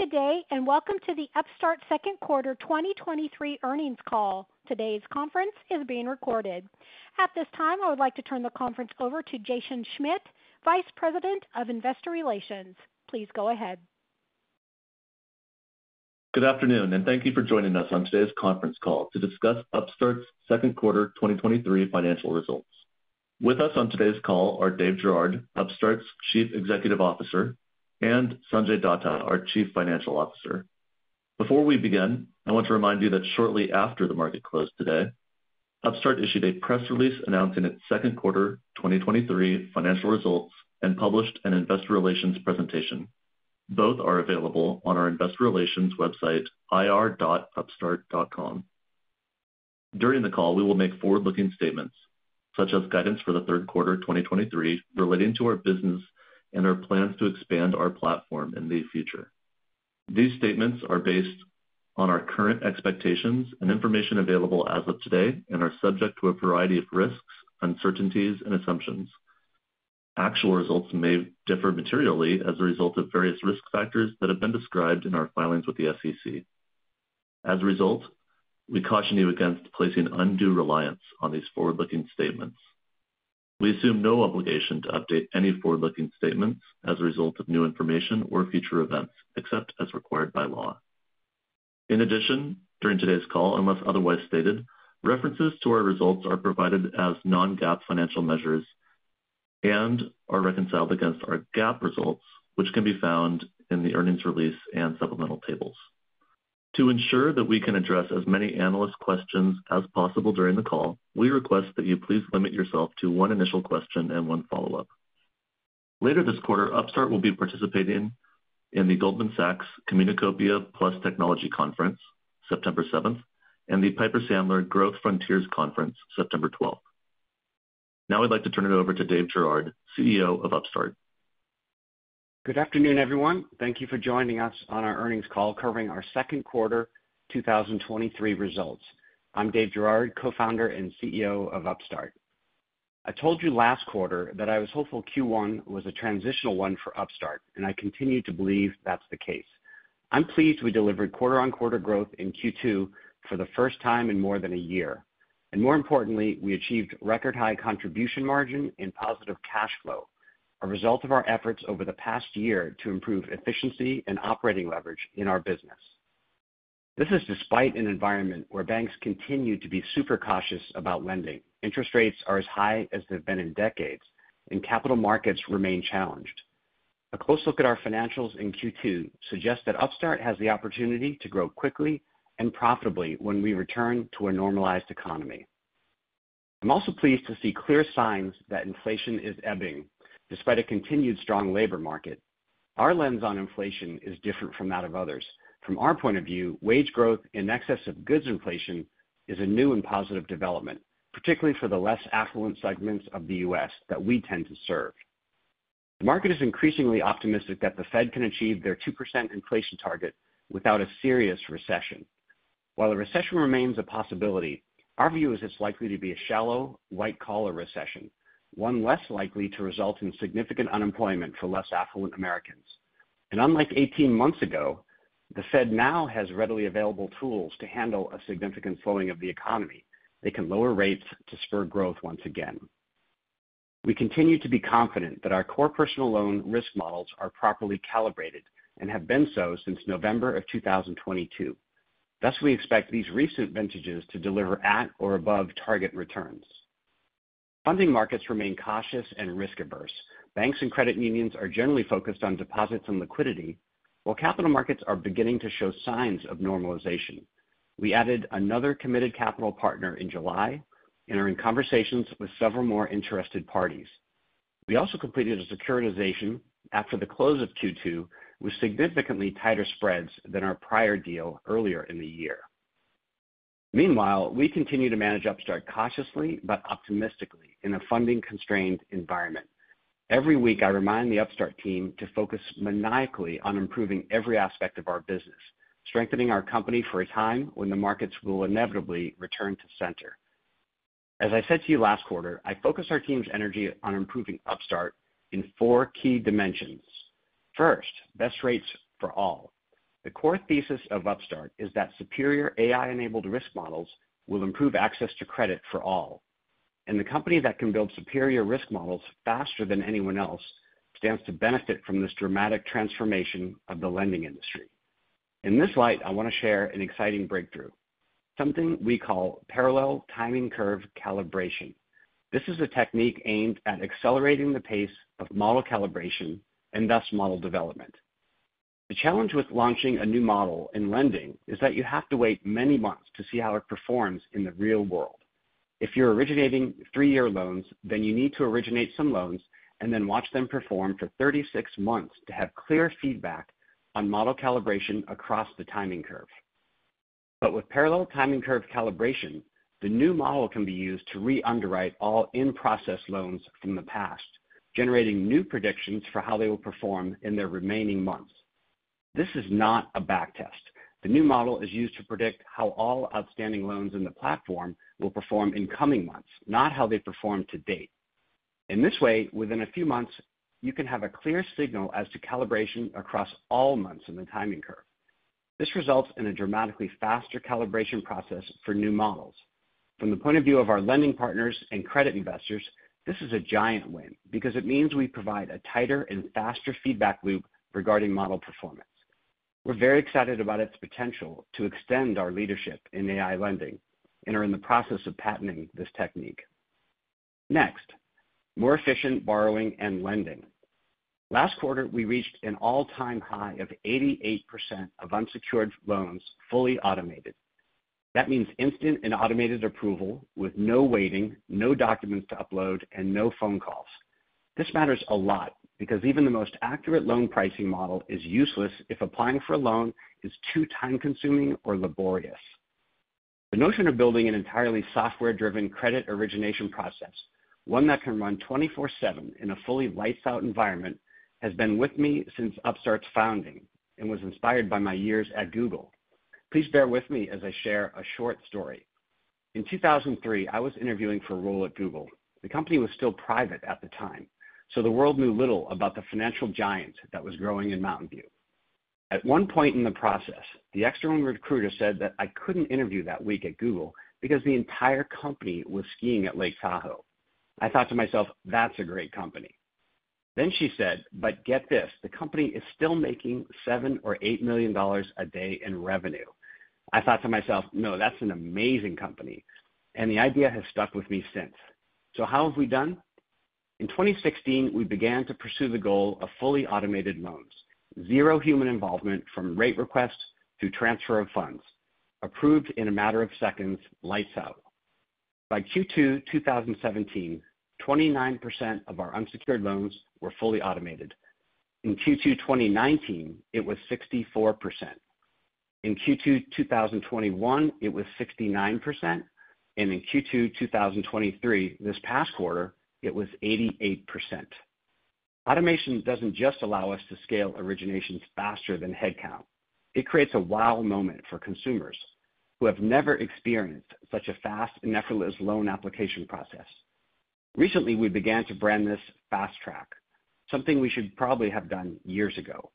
Good day, and welcome to the Upstart Second Quarter 2023 Earnings Call. Today's conference is being recorded. At this time, I would like to turn the conference over to Jason Schmidt, Vice President of Investor Relations. Please go ahead. Good afternoon, and thank you for joining us on today's conference call to discuss Upstart's Second Quarter 2023 financial results. With us on today's call are Dave Girouard, Upstart's Chief Executive Officer, and Sanjay Datta, our Chief Financial Officer. Before we begin, I want to remind you that shortly after the market closed today, Upstart issued a press release announcing its second quarter 2023 financial results and published an investor relations presentation. Both are available on our investor relations website, ir.upstart.com. During the call, we will make forward-looking statements, such as guidance for the third quarter 2023 relating to our business and our plans to expand our platform in the future. These statements are based on our current expectations and information available as of today and are subject to a variety of risks, uncertainties, and assumptions. Actual results may differ materially as a result of various risk factors that have been described in our filings with the SEC. As a result, we caution you against placing undue reliance on these forward-looking statements. We assume no obligation to update any forward-looking statements as a result of new information or future events, except as required by law. In addition, during today's call, unless otherwise stated, references to our results are provided as non-GAAP financial measures and are reconciled against our GAAP results, which can be found in the earnings release and supplemental tables. To ensure that we can address as many analyst questions as possible during the call, we request that you please limit yourself to one initial question and one follow-up. Later this quarter, Upstart will be participating in the Goldman Sachs Communicopia Plus Technology Conference, September 7th, and the Piper Sandler Growth Frontiers Conference, September 12th. Now I'd like to turn it over to Dave Girouard, CEO of Upstart. Good afternoon, everyone. Thank you for joining us on our earnings call covering our second quarter 2023 results. I'm Dave Girouard, co-founder and CEO of Upstart. I told you last quarter that I was hopeful Q1 was a transitional one for Upstart, and I continue to believe that's the case. I'm pleased we delivered quarter-on-quarter growth in Q2 for the first time in more than a year. And more importantly, we achieved record-high contribution margin and positive cash flow, a result of our efforts over the past year to improve efficiency and operating leverage in our business. This is despite an environment where banks continue to be super cautious about lending. Interest rates are as high as they've been in decades, and capital markets remain challenged. A close look at our financials in Q2 suggests that Upstart has the opportunity to grow quickly and profitably when we return to a normalized economy. I'm also pleased to see clear signs that inflation is ebbing, despite a continued strong labor market. Our lens on inflation is different from that of others. From our point of view, wage growth in excess of goods inflation is a new and positive development, particularly for the less affluent segments of the U.S. that we tend to serve. The market is increasingly optimistic that the Fed can achieve their 2% inflation target without a serious recession. While a recession remains a possibility, our view is it's likely to be a shallow, white-collar recession, one less likely to result in significant unemployment for less affluent Americans. And unlike 18 months ago, the Fed now has readily available tools to handle a significant slowing of the economy. They can lower rates to spur growth once again. We continue to be confident that our core personal loan risk models are properly calibrated and have been so since November of 2022. Thus, we expect these recent vintages to deliver at or above target returns. Funding markets remain cautious and risk-averse. Banks and credit unions are generally focused on deposits and liquidity, while capital markets are beginning to show signs of normalization. We added another committed capital partner in July and are in conversations with several more interested parties. We also completed a securitization after the close of Q2 with significantly tighter spreads than our prior deal earlier in the year. Meanwhile, we continue to manage Upstart cautiously but optimistically in a funding-constrained environment. Every week, I remind the Upstart team to focus maniacally on improving every aspect of our business, strengthening our company for a time when the markets will inevitably return to center. As I said to you last quarter, I focus our team's energy on improving Upstart in four key dimensions. First, best rates for all. The core thesis of Upstart is that superior AI-enabled risk models will improve access to credit for all. And the company that can build superior risk models faster than anyone else stands to benefit from this dramatic transformation of the lending industry. In this light, I want to share an exciting breakthrough, something we call parallel timing curve calibration. This is a technique aimed at accelerating the pace of model calibration and thus model development. The challenge with launching a new model in lending is that you have to wait many months to see how it performs in the real world. If you're originating 3-year loans, then you need to originate some loans and then watch them perform for 36 months to have clear feedback on model calibration across the timing curve. But with parallel timing curve calibration, the new model can be used to re-underwrite all in-process loans from the past, generating new predictions for how they will perform in their remaining months. This is not a backtest. The new model is used to predict how all outstanding loans in the platform will perform in coming months, not how they perform to date. In this way, within a few months, you can have a clear signal as to calibration across all months in the timing curve. This results in a dramatically faster calibration process for new models. From the point of view of our lending partners and credit investors, this is a giant win because it means we provide a tighter and faster feedback loop regarding model performance. We're very excited about its potential to extend our leadership in AI lending and are in the process of patenting this technique. Next, more efficient borrowing and lending. Last quarter, we reached an all-time high of 88% of unsecured loans fully automated. That means instant and automated approval with no waiting, no documents to upload, and no phone calls. This matters a lot because even the most accurate loan pricing model is useless if applying for a loan is too time-consuming or laborious. The notion of building an entirely software-driven credit origination process, one that can run 24/7 in a fully lights-out environment, has been with me since Upstart's founding and was inspired by my years at Google. Please bear with me as I share a short story. In 2003, I was interviewing for a role at Google. The company was still private at the time, so the world knew little about the financial giant that was growing in Mountain View. At one point in the process, the external recruiter said that I couldn't interview that week at Google because the entire company was skiing at Lake Tahoe. I thought to myself, that's a great company. Then she said, but get this, the company is still making $7 or $8 million a day in revenue. I thought to myself, no, that's an amazing company. And the idea has stuck with me since. So how have we done? In 2016, we began to pursue the goal of fully automated loans, zero human involvement from rate request to transfer of funds, approved in a matter of seconds, lights out. By Q2 2017, 29% of our unsecured loans were fully automated. In Q2 2019, it was 64%. In Q2 2021, it was 69%, and in Q2 2023, this past quarter, it was 88%. Automation doesn't just allow us to scale originations faster than headcount. It creates a wow moment for consumers who have never experienced such a fast and effortless loan application process. Recently, we began to brand this Fast Track, something we should probably have done years ago.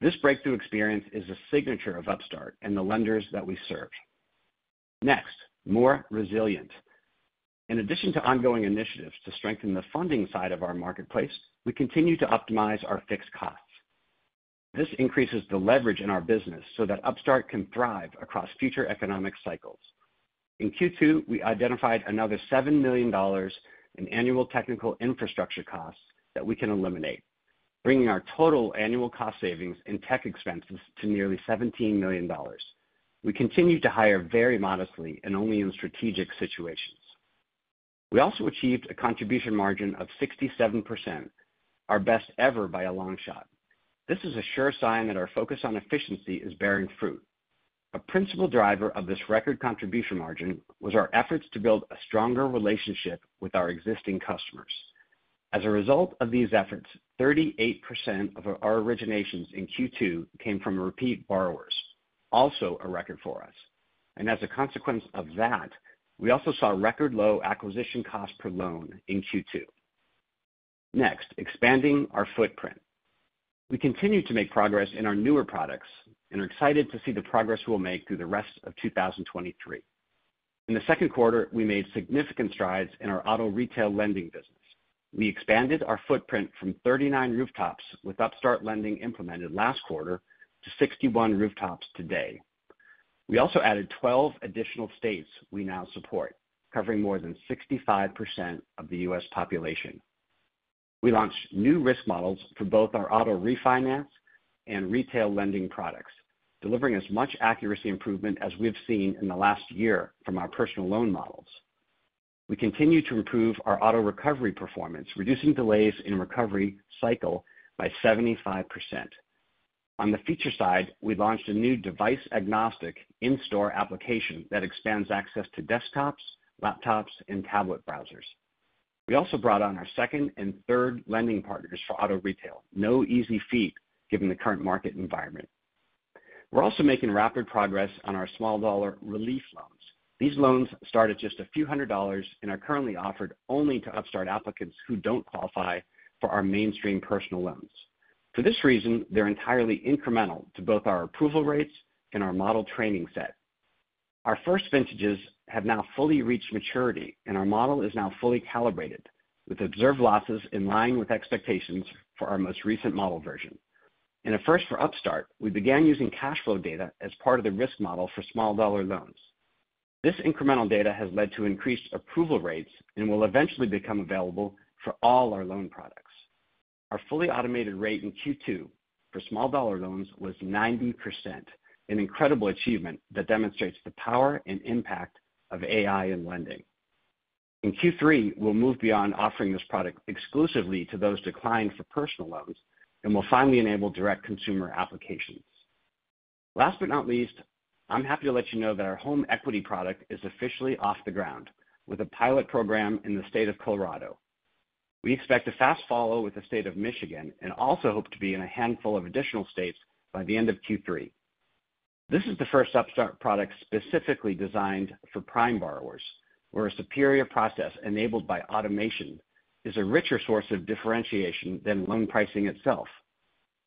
This breakthrough experience is a signature of Upstart and the lenders that we serve. Next, more resilient. In addition to ongoing initiatives to strengthen the funding side of our marketplace, we continue to optimize our fixed costs. This increases the leverage in our business so that Upstart can thrive across future economic cycles. In Q2, we identified another $7 million in annual technical infrastructure costs that we can eliminate, bringing our total annual cost savings in tech expenses to nearly $17 million. We continue to hire very modestly and only in strategic situations. We also achieved a contribution margin of 67%, our best ever by a long shot. This is a sure sign that our focus on efficiency is bearing fruit. A principal driver of this record contribution margin was our efforts to build a stronger relationship with our existing customers. As a result of these efforts, 38% of our originations in Q2 came from repeat borrowers, also a record for us. And as a consequence of that, we also saw record low acquisition cost per loan in Q2. Next, expanding our footprint. We continue to make progress in our newer products, and are excited to see the progress we'll make through the rest of 2023. In the second quarter, we made significant strides in our auto retail lending business. We expanded our footprint from 39 rooftops with Upstart Lending implemented last quarter to 61 rooftops today. We also added 12 additional states we now support, covering more than 65% of the U.S. population. We launched new risk models for both our auto refinance and retail lending products, delivering as much accuracy improvement as we've seen in the last year from our personal loan models. We continue to improve our auto recovery performance, reducing delays in recovery cycle by 75%. On the feature side, we launched a new device-agnostic in-store application that expands access to desktops, laptops, and tablet browsers. We also brought on our second and third lending partners for auto retail, no easy feat given the current market environment. We're also making rapid progress on our small dollar relief loans. These loans start at just a few $100 and are currently offered only to Upstart applicants who don't qualify for our mainstream personal loans. For this reason, they're entirely incremental to both our approval rates and our model training set. Our first vintages have now fully reached maturity, and our model is now fully calibrated, with observed losses in line with expectations for our most recent model version. In a first for Upstart, we began using cash flow data as part of the risk model for small dollar loans. This incremental data has led to increased approval rates and will eventually become available for all our loan products. Our fully automated rate in Q2 for small dollar loans was 90%, an incredible achievement that demonstrates the power and impact of AI in lending. In Q3, we'll move beyond offering this product exclusively to those declined for personal loans, and we'll finally enable direct consumer applications. Last but not least, I'm happy to let you know that our home equity product is officially off the ground with a pilot program in the state of Colorado. We expect a fast follow with the state of Michigan and also hope to be in a handful of additional states by the end of Q3. This is the first Upstart product specifically designed for prime borrowers, where a superior process enabled by automation is a richer source of differentiation than loan pricing itself.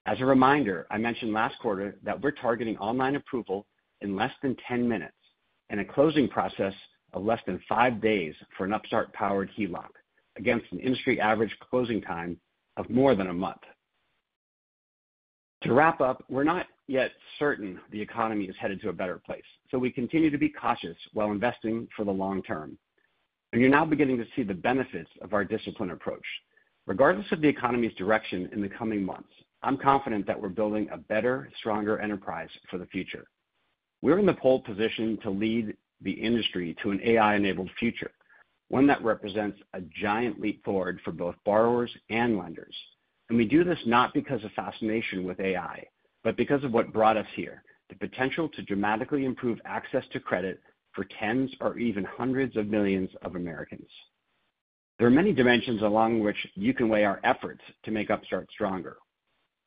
As a reminder, I mentioned last quarter that we're targeting online approval in less than 10 minutes and a closing process of less than 5 days for an Upstart-powered HELOC, against an industry average closing time of more than a month. To wrap up, we're not yet certain the economy is headed to a better place, so we continue to be cautious while investing for the long term. And you're now beginning to see the benefits of our disciplined approach. Regardless of the economy's direction in the coming months, I'm confident that we're building a better, stronger enterprise for the future. We're in the pole position to lead the industry to an AI-enabled future, one that represents a giant leap forward for both borrowers and lenders. And we do this not because of fascination with AI, but because of what brought us here, the potential to dramatically improve access to credit for tens or even hundreds of millions of Americans. There are many dimensions along which you can weigh our efforts to make Upstart stronger: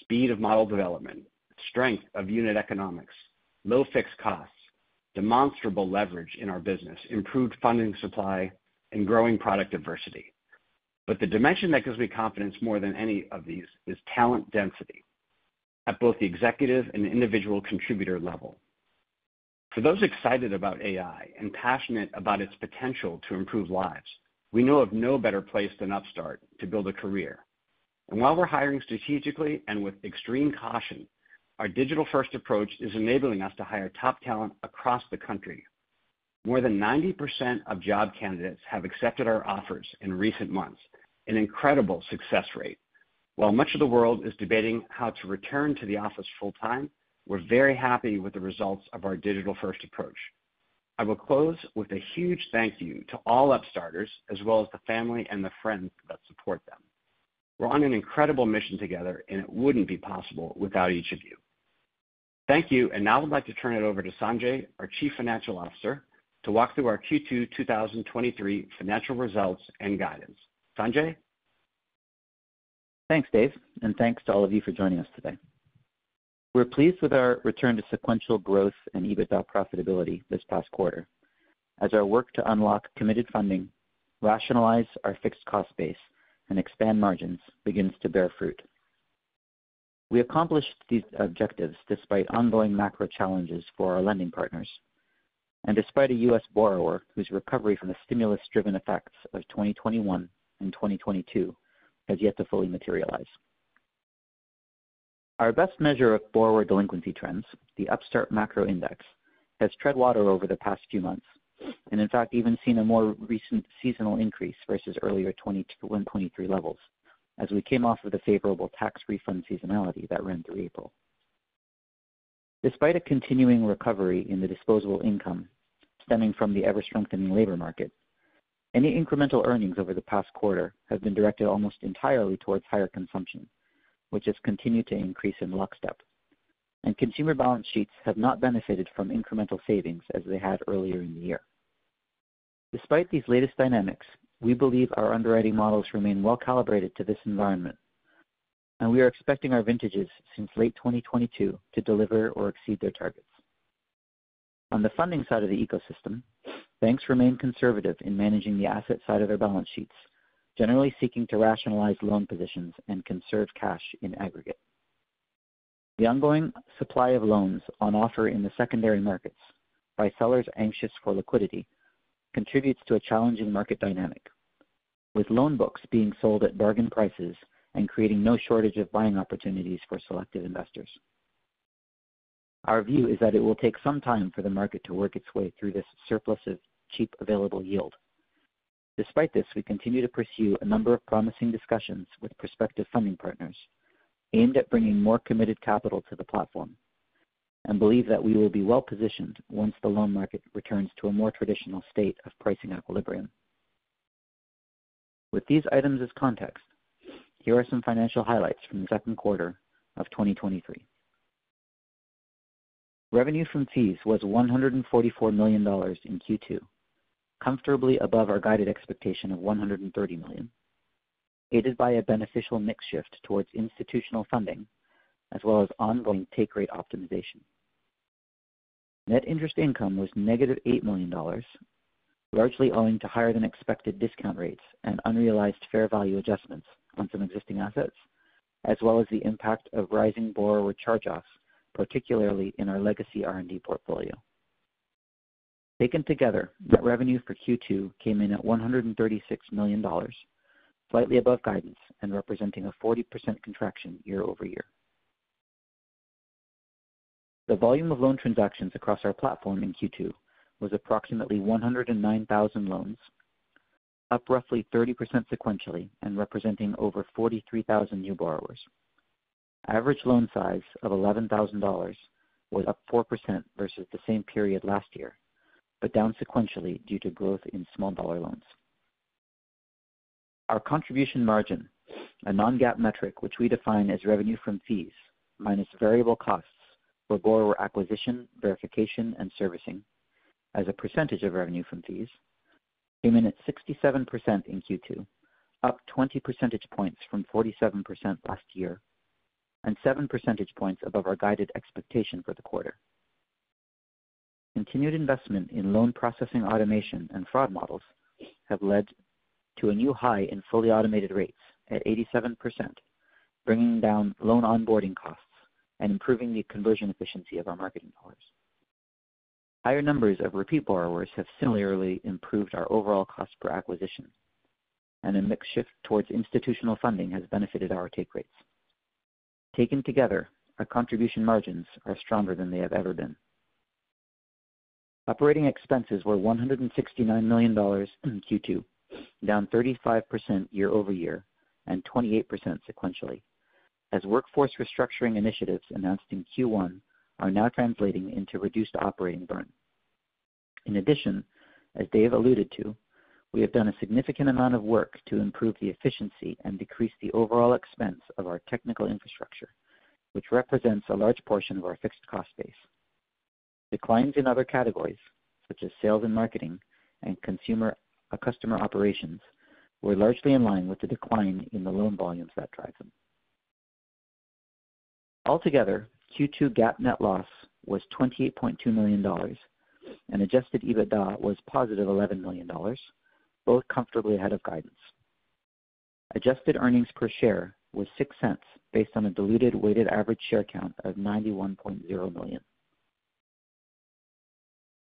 speed of model development, strength of unit economics, low fixed costs, demonstrable leverage in our business, improved funding supply, and growing product diversity. But the dimension that gives me confidence more than any of these is talent density at both the executive and individual contributor level. For those excited about AI and passionate about its potential to improve lives, we know of no better place than Upstart to build a career. And while we're hiring strategically and with extreme caution, our digital-first approach is enabling us to hire top talent across the country. More than 90% of job candidates have accepted our offers in recent months, an incredible success rate. While much of the world is debating how to return to the office full-time, we're very happy with the results of our digital-first approach. I will close with a huge thank you to all Upstarters, as well as the family and the friends that support them. We're on an incredible mission together, and it wouldn't be possible without each of you. Thank you, and now I'd like to turn it over to Sanjay, our Chief Financial Officer, to walk through our Q2 2023 financial results and guidance. Sanjay? Thanks, Dave, and thanks to all of you for joining us today. We're pleased with our return to sequential growth and EBITDA profitability this past quarter, as our work to unlock committed funding, rationalize our fixed cost base, and expand margins begins to bear fruit. We accomplished these objectives despite ongoing macro challenges for our lending partners, and despite a U.S. borrower whose recovery from the stimulus-driven effects of 2021 and 2022 has yet to fully materialize. Our best measure of borrower delinquency trends, the Upstart Macro Index, has tread water over the past few months, and in fact even seen a more recent seasonal increase versus earlier 2023 levels, as we came off of the favorable tax refund seasonality that ran through April. Despite a continuing recovery in the disposable income stemming from the ever-strengthening labor market, any incremental earnings over the past quarter have been directed almost entirely towards higher consumption, which has continued to increase in lockstep, and consumer balance sheets have not benefited from incremental savings as they had earlier in the year. Despite these latest dynamics, we believe our underwriting models remain well calibrated to this environment, and we are expecting our vintages since late 2022 to deliver or exceed their targets. On the funding side of the ecosystem, banks remain conservative in managing the asset side of their balance sheets, generally seeking to rationalize loan positions and conserve cash in aggregate. The ongoing supply of loans on offer in the secondary markets by sellers anxious for liquidity contributes to a challenging market dynamic, with loan books being sold at bargain prices and creating no shortage of buying opportunities for selective investors. Our view is that it will take some time for the market to work its way through this surplus of cheap available yield. Despite this, we continue to pursue a number of promising discussions with prospective funding partners aimed at bringing more committed capital to the platform, and believe that we will be well positioned once the loan market returns to a more traditional state of pricing equilibrium. With these items as context, here are some financial highlights from the second quarter of 2023. Revenue from fees was $144 million in Q2, comfortably above our guided expectation of $130 million, aided by a beneficial mix shift towards institutional funding, as well as ongoing take rate optimization. Net interest income was negative $8 million, largely owing to higher than expected discount rates and unrealized fair value adjustments on some existing assets, as well as the impact of rising borrower charge-offs, particularly in our legacy R&D portfolio. Taken together, net revenue for Q2 came in at $136 million, slightly above guidance and representing a 40% contraction year over year. The volume of loan transactions across our platform in Q2 was approximately 109,000 loans, up roughly 30% sequentially and representing over 43,000 new borrowers. Average loan size of $11,000 was up 4% versus the same period last year, but down sequentially due to growth in small dollar loans. Our contribution margin, a non-GAAP metric which we define as revenue from fees minus variable costs for borrower acquisition, verification, and servicing as a percentage of revenue from fees, came in at 67% in Q2, up 20 percentage points from 47% last year, and 7 percentage points above our guided expectation for the quarter. Continued investment in loan processing automation and fraud models have led to a new high in fully automated rates at 87%, bringing down loan onboarding costs and improving the conversion efficiency of our marketing dollars. Higher numbers of repeat borrowers have similarly improved our overall cost per acquisition, and a mix shift towards institutional funding has benefited our take rates. Taken together, our contribution margins are stronger than they have ever been. Operating expenses were $169 million in Q2, down 35% year over year and 28% sequentially, as workforce restructuring initiatives announced in Q1 are now translating into reduced operating burn. In addition, as Dave alluded to, we have done a significant amount of work to improve the efficiency and decrease the overall expense of our technical infrastructure, which represents a large portion of our fixed cost base. Declines in other categories, such as sales and marketing and customer operations, were largely in line with the decline in the loan volumes that drive them. Altogether, Q2 GAAP net loss was $28.2 million, and adjusted EBITDA was positive $11 million, both comfortably ahead of guidance. Adjusted earnings per share was $0.06 based on a diluted weighted average share count of 91.0 million.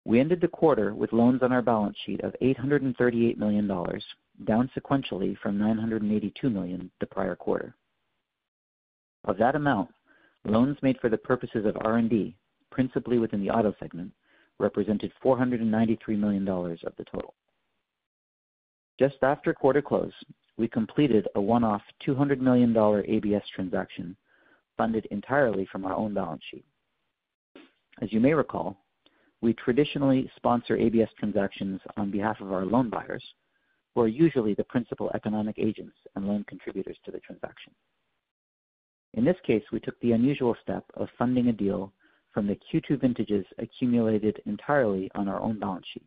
We ended the quarter with loans on our balance sheet of $838 million, down sequentially from $982 million the prior quarter. Of that amount, loans made for the purposes of R&D, principally within the auto segment, represented $493 million of the total. Just after quarter close, we completed a one-off $200 million ABS transaction funded entirely from our own balance sheet. As you may recall, we traditionally sponsor ABS transactions on behalf of our loan buyers, who are usually the principal economic agents and loan contributors to the transaction. In this case, we took the unusual step of funding a deal from the Q2 vintages accumulated entirely on our own balance sheet.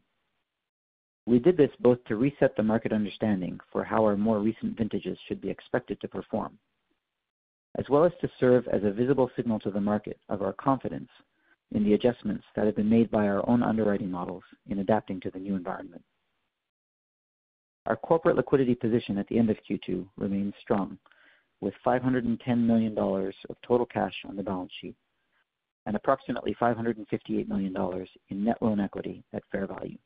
We did this both to reset the market understanding for how our more recent vintages should be expected to perform, as well as to serve as a visible signal to the market of our confidence in the adjustments that have been made by our own underwriting models in adapting to the new environment. Our corporate liquidity position at the end of Q2 remains strong, with $510 million of total cash on the balance sheet and approximately $558 million in net loan equity at fair value.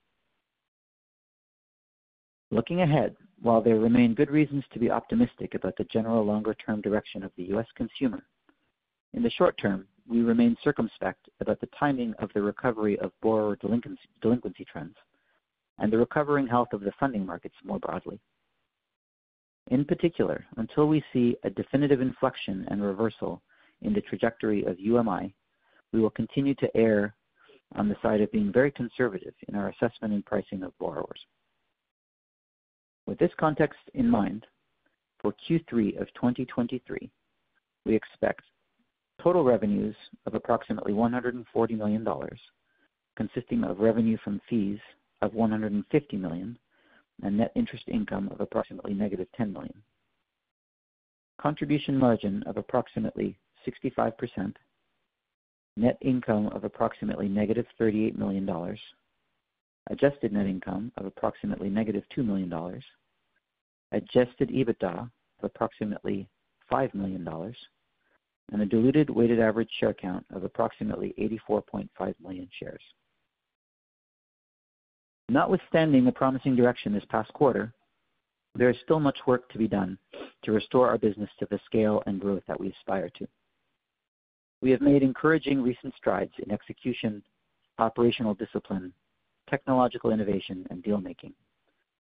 Looking ahead, while there remain good reasons to be optimistic about the general longer-term direction of the U.S. consumer, in the short term, we remain circumspect about the timing of the recovery of borrower delinquency trends and the recovering health of the funding markets more broadly. In particular, until we see a definitive inflection and reversal in the trajectory of UMI, we will continue to err on the side of being very conservative in our assessment and pricing of borrowers. With this context in mind, for Q3 of 2023, we expect total revenues of approximately $140 million, consisting of revenue from fees of $150 million and net interest income of approximately negative $10 million. Contribution margin of approximately 65%, net income of approximately negative $38 million, adjusted net income of approximately negative $2 million, adjusted EBITDA of approximately $5 million, and a diluted weighted average share count of approximately 84.5 million shares. Notwithstanding the promising direction this past quarter, there is still much work to be done to restore our business to the scale and growth that we aspire to. We have made encouraging recent strides in execution, operational discipline, technological innovation, and deal-making.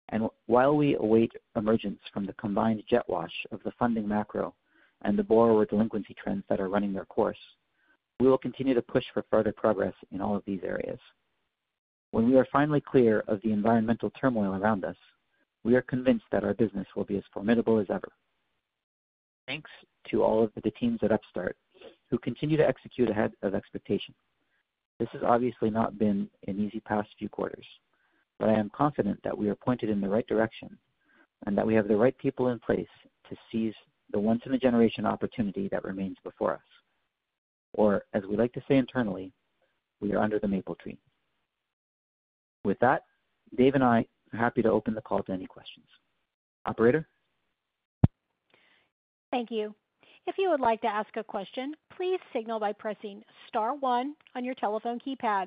And while we await emergence from the combined jet wash of the funding macro and the borrower delinquency trends that are running their course, we will continue to push for further progress in all of these areas. When we are finally clear of the environmental turmoil around us, we are convinced that our business will be as formidable as ever. Thanks to all of the teams at Upstart who continue to execute ahead of expectation. This has obviously not been an easy past few quarters, but I am confident that we are pointed in the right direction and that we have the right people in place to seize the once-in-a-generation opportunity that remains before us. Or, as we like to say internally, we are under the maple tree. With that, Dave and I are happy to open the call to any questions. Operator? Thank you. If you would like to ask a question, please signal by pressing star 1 on your telephone keypad.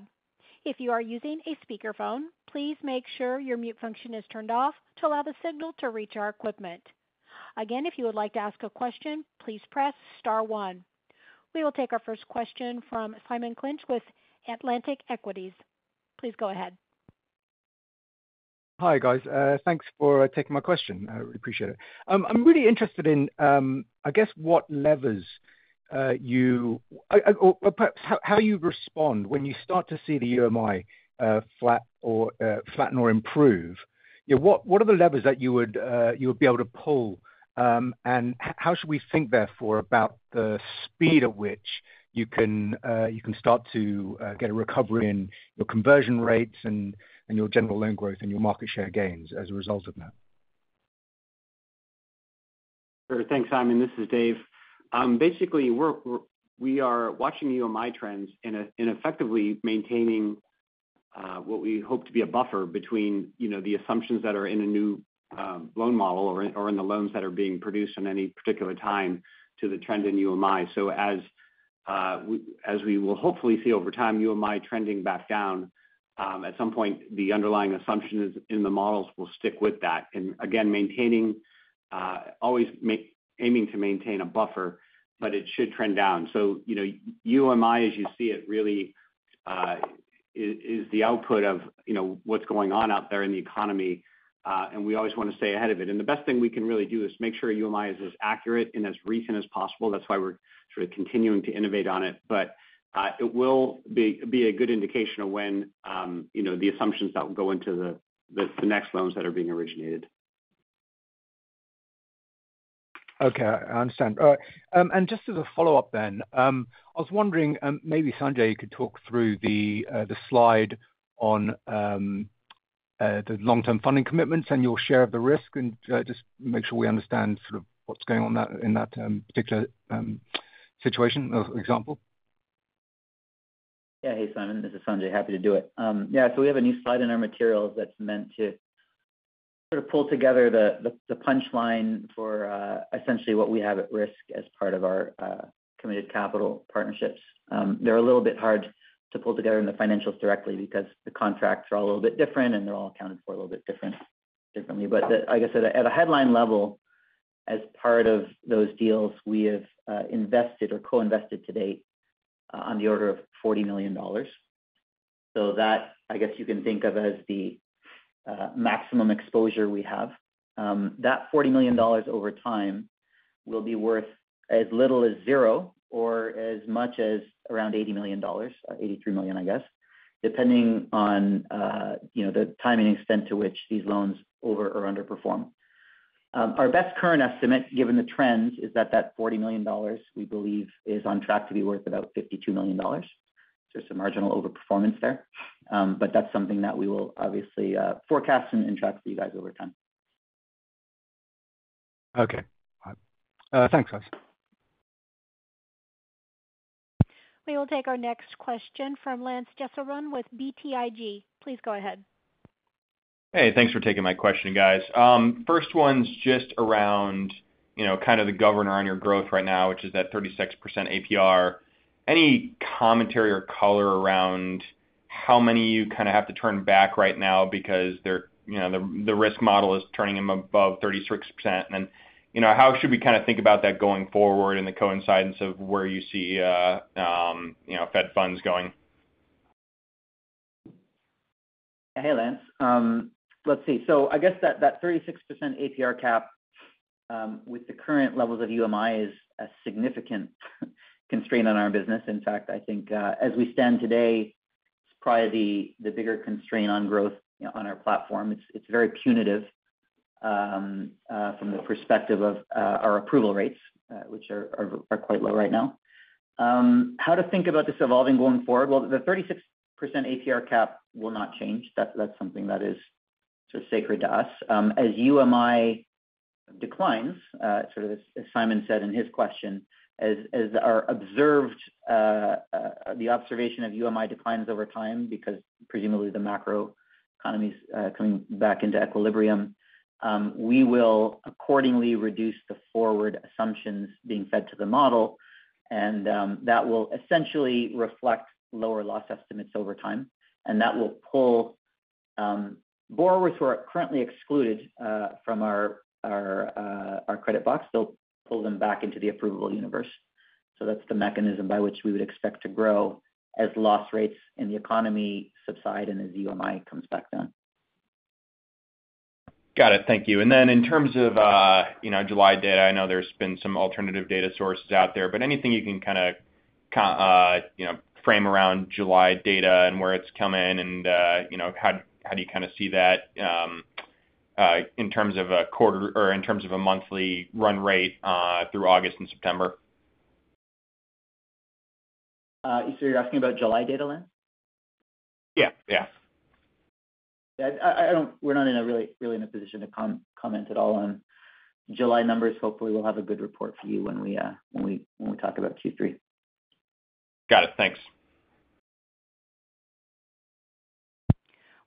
If you are using a speakerphone, please make sure your mute function is turned off to allow the signal to reach our equipment. Again, if you would like to ask a question, please press star 1. We will take our first question from Simon Clinch with Atlantic Equities. Please go ahead. Hi, guys. Thanks for taking my question. I really appreciate it. I'm really interested in, I guess, what levers or perhaps how you respond when you start to see the UMI flatten or improve. Yeah, what are the levers that you would be able to pull, and how should we think therefore about the speed at which you can start to get a recovery in your conversion rates and your general loan growth and your market share gains as a result of that? Sure, thanks, Simon. This is Dave. Basically, we are watching UMI trends and effectively maintaining what we hope to be a buffer between, the assumptions that are in a new loan model or in the loans that are being produced in any particular time to the trend in UMI. So as we will hopefully see over time, UMI trending back down, at some point the underlying assumptions in the models will stick with that. And again, maintaining, aiming to maintain a buffer, but it should trend down. So, UMI as you see it really is the output of, what's going on out there in the economy. And we always want to stay ahead of it. And the best thing we can really do is make sure UMI is as accurate and as recent as possible. That's why we're sort of continuing to innovate on it. But it will be a good indication of when, the assumptions that will go into the next loans that are being originated. Okay, I understand. All right. And just as a follow-up then, I was wondering, maybe Sanjay, you could talk through the slide on the long-term funding commitments and your share of the risk, and just make sure we understand sort of what's going on in that particular situation or example. Yeah, hey Simon, this is Sanjay, happy to do it. So we have a new slide in our materials that's meant to sort of pull together the punchline for essentially what we have at risk as part of our committed capital partnerships. They're a little bit hard to pull together in the financials directly because the contracts are all a little bit different and they're all accounted for a little bit differently. But like I said, at a headline level, as part of those deals, we have invested or co-invested to date on the order of $40 million. So that, I guess you can think of as the maximum exposure we have. That $40 million over time will be worth as little as zero or as much as around $80 million, $83 million, I guess, depending on the timing and extent to which these loans over or underperform. Our best current estimate, given the trends, is that $40 million we believe is on track to be worth about $52 million. There's some marginal overperformance there, but that's something that we will obviously forecast and track for you guys over time. Okay. Thanks, guys. We will take our next question from Lance Jessurun with BTIG. Please go ahead. Hey, thanks for taking my question, guys. First one's just around, kind of the governor on your growth right now, which is that 36% APR. Any commentary or color around how many you kind of have to turn back right now because they're, the risk model is turning them above 36%. And then, how should we kind of think about that going forward and the coincidence of where you see, Fed funds going? Hey, Lance. Let's see. So I guess that 36% APR cap with the current levels of UMI is a significant constraint on our business. In fact, I think as we stand today, it's probably the bigger constraint on growth on our platform. It's very punitive from the perspective of our approval rates, which are quite low right now. How to think about this evolving going forward? Well, the 36% APR cap will not change. That's something that is sort of sacred to us. As UMI declines, sort of as Simon said in his question, as our observed the observation of UMI declines over time, because presumably the macro economy is coming back into equilibrium, we will accordingly reduce the forward assumptions being fed to the model, and that will essentially reflect lower loss estimates over time, and that will pull borrowers who are currently excluded from our credit box. They'll pull them back into the approvable universe. So that's the mechanism by which we would expect to grow as loss rates in the economy subside and as UMI comes back down. Got it. Thank you. And then in terms of, July data, I know there's been some alternative data sources out there, but anything you can kind of, frame around July data and where it's come in and, how do you kind of see that in terms of a quarter or in terms of a monthly run rate through August and September? So you're asking about July data, Lance? Yeah. I don't. We're not really in a position to comment at all on July numbers. Hopefully, we'll have a good report for you when we talk about Q3. Got it. Thanks.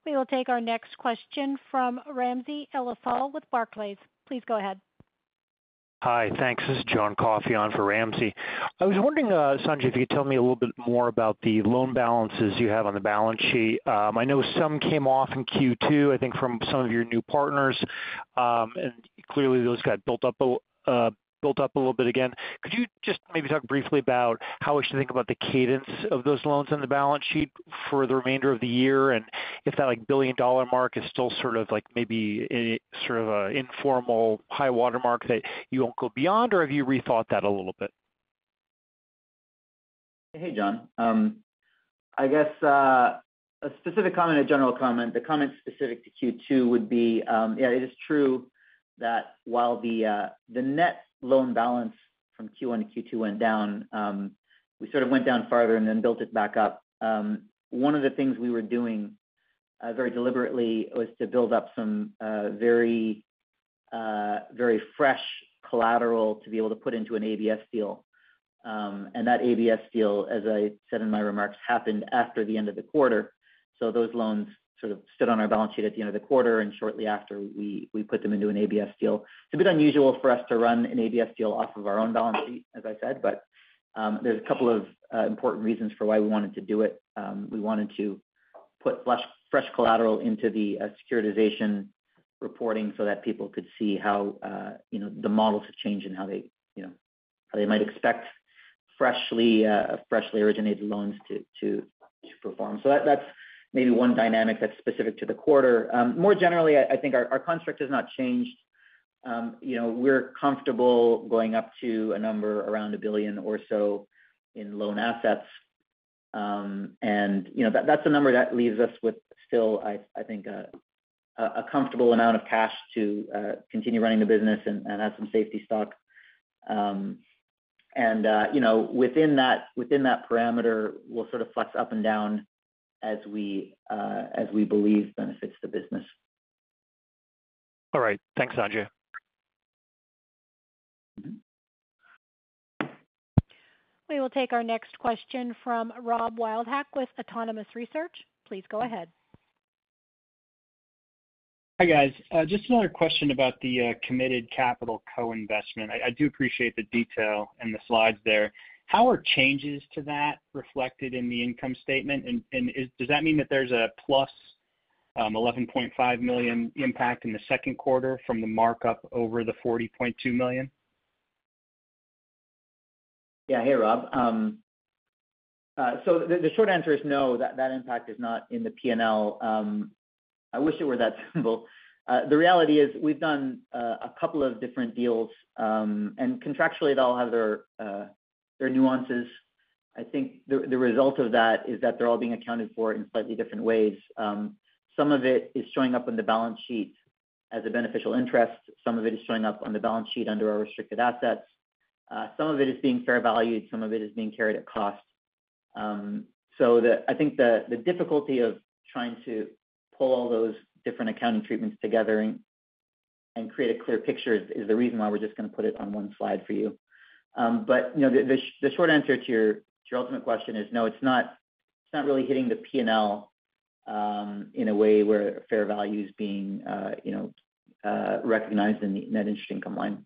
We will take our next question from Ramsey El-Assal with Barclays. Please go ahead. Hi, thanks. This is John Coffey on for Ramsey. I was wondering, Sanjay, if you could tell me a little bit more about the loan balances you have on the balance sheet. I know some came off in Q2, I think, from some of your new partners, and clearly those got built up a little bit again. Could you just maybe talk briefly about how we should think about the cadence of those loans on the balance sheet for the remainder of the year, and if that like $1 billion mark is still sort of like maybe sort of an informal high water mark that you won't go beyond, or have you rethought that a little bit? Hey, John. I guess a specific comment, a general comment. The comment specific to Q2 would be, yeah, it is true that while the net loan balance from Q1 to Q2 went down, we sort of went down farther and then built it back up. One of the things we were doing very deliberately was to build up some very fresh collateral to be able to put into an ABS deal. And that ABS deal, as I said in my remarks, happened after the end of the quarter. So those loans sort of stood on our balance sheet at the end of the quarter, and shortly after we put them into an ABS deal. It's a bit unusual for us to run an ABS deal off of our own balance sheet, as I said, but there's a couple of important reasons for why we wanted to do it. We wanted to put fresh collateral into the securitization reporting so that people could see how the models have changed and how they might expect freshly originated loans to perform. So that's maybe one dynamic that's specific to the quarter. More generally, I think our construct has not changed. We're comfortable going up to a number around $1 billion or so in loan assets. That's a number that leaves us with still, I think, a comfortable amount of cash to continue running the business and have some safety stock. Within that parameter, we'll sort of flex up and down as we believe benefits the business. All right. Thanks, Sanjay. Mm-hmm. We will take our next question from Rob Wildhack with Autonomous Research. Please go ahead. Hi, guys. Just another question about the committed capital co-investment. I do appreciate the detail in the slides there. How are changes to that reflected in the income statement? And does that mean that there's a plus $11.5 million impact in the second quarter from the markup over the $40.2 million? Yeah, hey, Rob. So the short answer is no, that impact is not in the P&L. I wish it were that simple. The reality is we've done a couple of different deals, and contractually they all have their nuances. I think the result of that is that they're all being accounted for in slightly different ways. Some of it is showing up on the balance sheet as a beneficial interest. Some of it is showing up on the balance sheet under our restricted assets. Some of it is being fair valued. Some of it is being carried at cost. So I think the difficulty of trying to pull all those different accounting treatments together and create a clear picture is the reason why we're just going to put it on one slide for you. The short answer to your ultimate question is no, it's not really hitting the P&L in a way where fair value is being recognized in the net interest income line.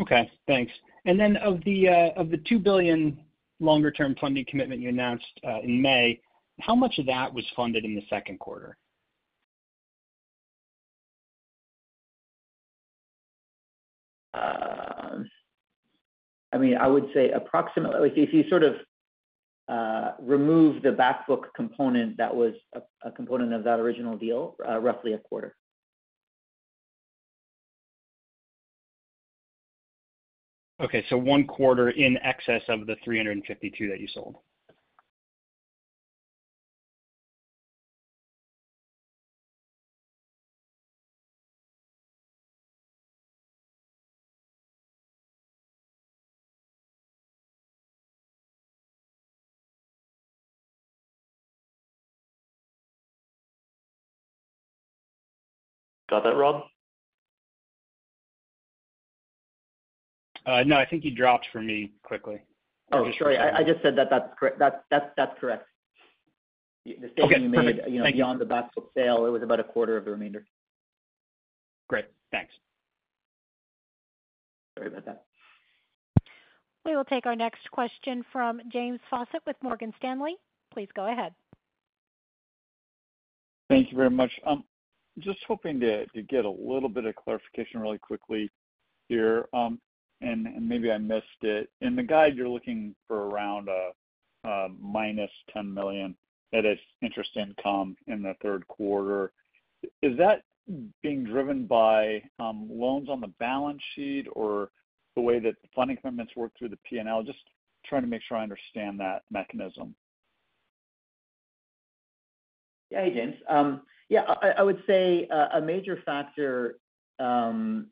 Okay, thanks. And then of the $2 billion longer term funding commitment you announced in May, how much of that was funded in the second quarter? I would say approximately, if you sort of remove the back book component that was a component of that original deal, roughly a quarter. Okay, so one quarter in excess of the 352 that you sold. Got that, Rob? No, I think you dropped for me quickly. Oh, sorry. I just said that's correct. That's correct. the statement you made, perfect. Beyond the back book sale, it was about a quarter of the remainder. Great. Thanks. Sorry about that. We will take our next question from James Fawcett with Morgan Stanley. Please go ahead. Thank you very much. Just hoping to get a little bit of clarification really quickly here, and maybe I missed it. In the guide, you're looking for around a minus $10 million that is interest income in the third quarter. Is that being driven by loans on the balance sheet or the way that the funding commitments work through the P&L? Just trying to make sure I understand that mechanism. Yeah, hey, James. I would say a major factor in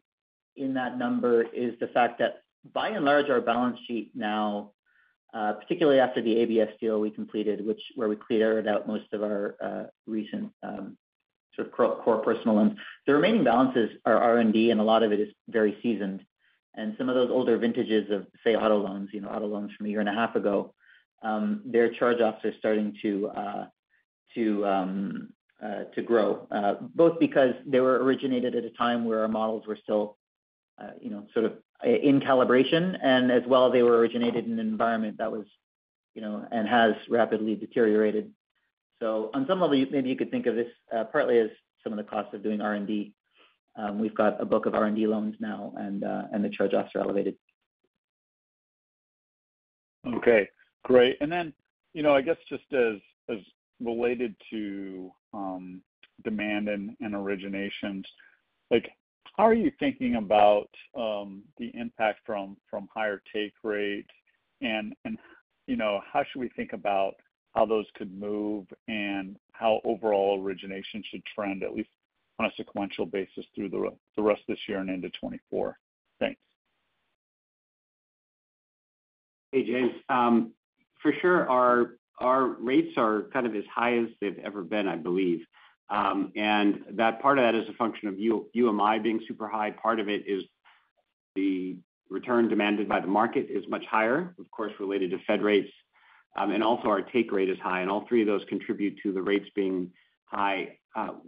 that number is the fact that, by and large, our balance sheet now, particularly after the ABS deal we completed, where we cleared out most of our recent sort of core personal loans, the remaining balances are R&D, and a lot of it is very seasoned. And some of those older vintages of, say, auto loans from a year and a half ago, their charge-offs are starting to grow, both because they were originated at a time where our models were still, sort of in calibration, and as well they were originated in an environment that was, and has rapidly deteriorated. So on some level, maybe you could think of this partly as some of the cost of doing R&D. We've got a book of R&D loans now, and the charge-offs are elevated. Okay, great. And then, I guess just as related to demand and originations, like, how are you thinking about the impact from higher take rates, and how should we think about how those could move and how overall origination should trend, at least on a sequential basis, through the rest of this year and into 24? Thanks. Hey, James. For sure, our rates are kind of as high as they've ever been, I believe. And that part of that is a function of UMI being super high. Part of it is the return demanded by the market is much higher, of course, related to Fed rates. And also our take rate is high, and all three of those contribute to the rates being high.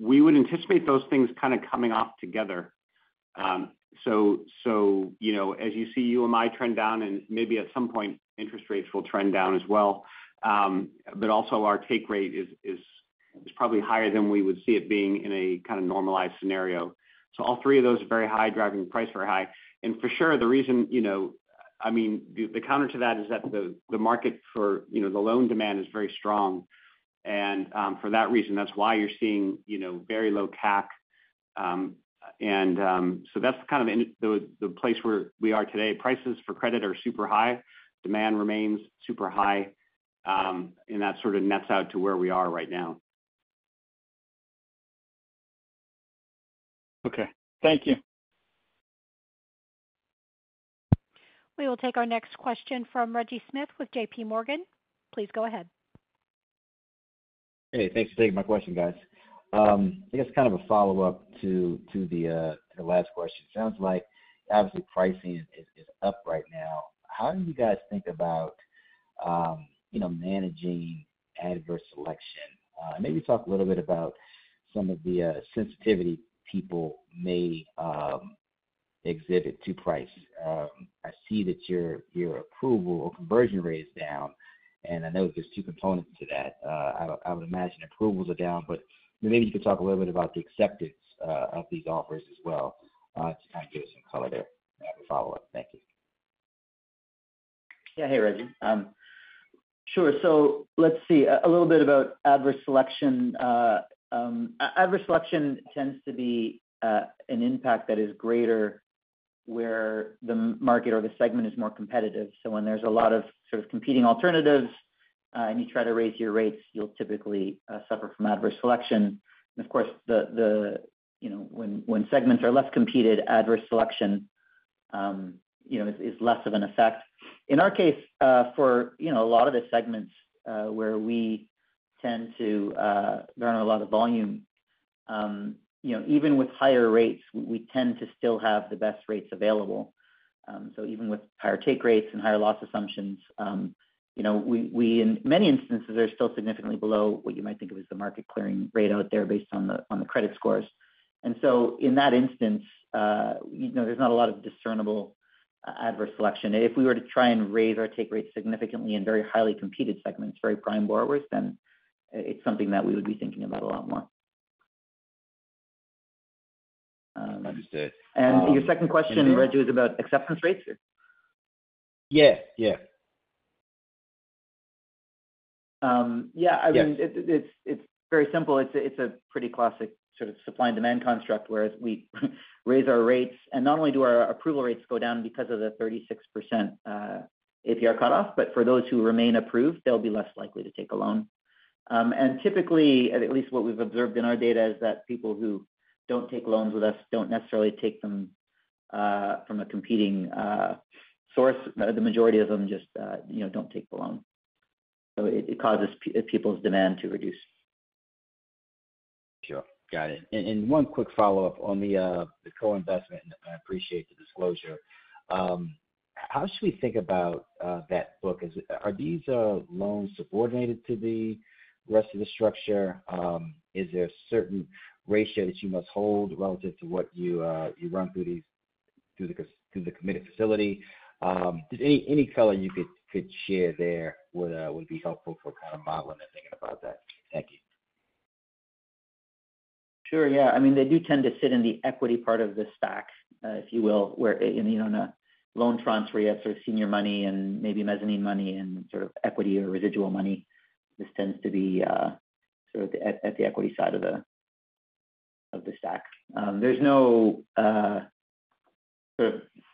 We would anticipate those things kind of coming off together. So, as you see UMI trend down, and maybe at some point interest rates will trend down as well. But also our take rate is probably higher than we would see it being in a kind of normalized scenario. So all three of those are very high, driving price very high. And for sure, the reason, the counter to that is that the market for, the loan demand is very strong. And for that reason, that's why you're seeing, very low CAC. So that's kind of the place where we are today. Prices for credit are super high. Demand remains super high. And that sort of nets out to where we are right now. Okay, thank you. We will take our next question from Reggie Smith with JP Morgan. Please go ahead. Hey, thanks for taking my question, guys. I guess kind of a follow-up to the last question. Sounds like obviously pricing is up right now. How do you guys think about managing adverse selection? Maybe talk a little bit about some of the sensitivity people may exhibit to price. I see that your approval or conversion rate is down, and I know there's two components to that. I would imagine approvals are down, but maybe you could talk a little bit about the acceptance of these offers as well, to kind of give us some color there. I have a follow-up. Thank you. Yeah, hey, Reggie. Sure. So let's see a little bit about adverse selection. Adverse selection tends to be an impact that is greater where the market or the segment is more competitive. So when there's a lot of sort of competing alternatives and you try to raise your rates, you'll typically suffer from adverse selection. And of course, when segments are less competed, adverse selection is less of an effect. In our case, for a lot of the segments where we tend to garner a lot of volume, even with higher rates, we tend to still have the best rates available. So even with higher take rates and higher loss assumptions, you know, we in many instances are still significantly below what you might think of as the market clearing rate out there based on the credit scores. And so in that instance, you know, there's not a lot of discernible adverse selection. If we were to try and raise our take rate significantly in very highly competed segments, very prime borrowers, then it's something that we would be thinking about a lot more. Understood. And your second question, then, Reggie, was about acceptance rates? Yeah. Mean, it's very simple. It's a pretty classic sort of supply and demand construct where we raise our rates, and not only do our approval rates go down because of the 36% APR cutoff, but for those who remain approved, they'll be less likely to take a loan. And typically, at least what we've observed in our data, is that people who don't take loans with us don't necessarily take them from a competing source. The majority of them just don't take the loan. So it causes people's demand to reduce. Sure. Got it. And one quick follow-up on the co-investment, and I appreciate the disclosure. How should we think about that book? Are these loans subordinated to the rest of the structure? Is there a certain ratio that you must hold relative to what you run through the committed facility? Any color you could share there would be helpful for kind of modeling and thinking about that. Thank you. Sure. Yeah. I mean, they do tend to sit in the equity part of the stack, if you will, where in a loan tranche where you have sort of senior money and maybe mezzanine money and sort of equity or residual money. This tends to be sort of at the equity side of the stack. There's no there's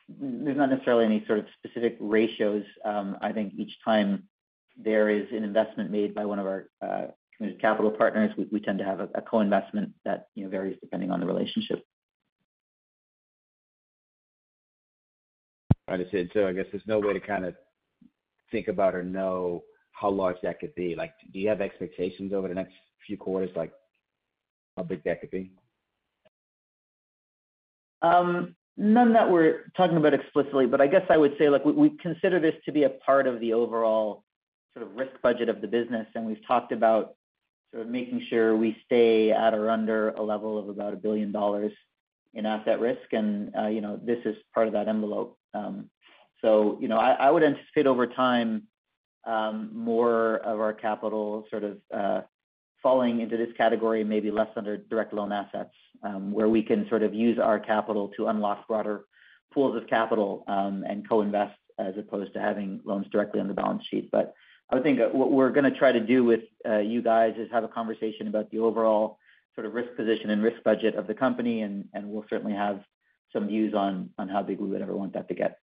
not necessarily any sort of specific ratios. I think each time there is an investment made by one of our capital partners, we tend to have a co-investment that varies depending on the relationship. Understood. So I guess there's no way to kind of think about or know how large that could be. Like, do you have expectations over the next few quarters, like how big that could be? None that we're talking about explicitly, but I guess I would say, look, we consider this to be a part of the overall sort of risk budget of the business, and we've talked about sort of making sure we stay at or under a level of about $1 billion in asset risk, and this is part of that envelope. I would anticipate over time more of our capital sort of falling into this category, maybe less under direct loan assets, where we can sort of use our capital to unlock broader pools of capital and co-invest as opposed to having loans directly on the balance sheet. But I think what we're going to try to do with you guys is have a conversation about the overall sort of risk position and risk budget of the company, and we'll certainly have some views on how big we would ever want that to get.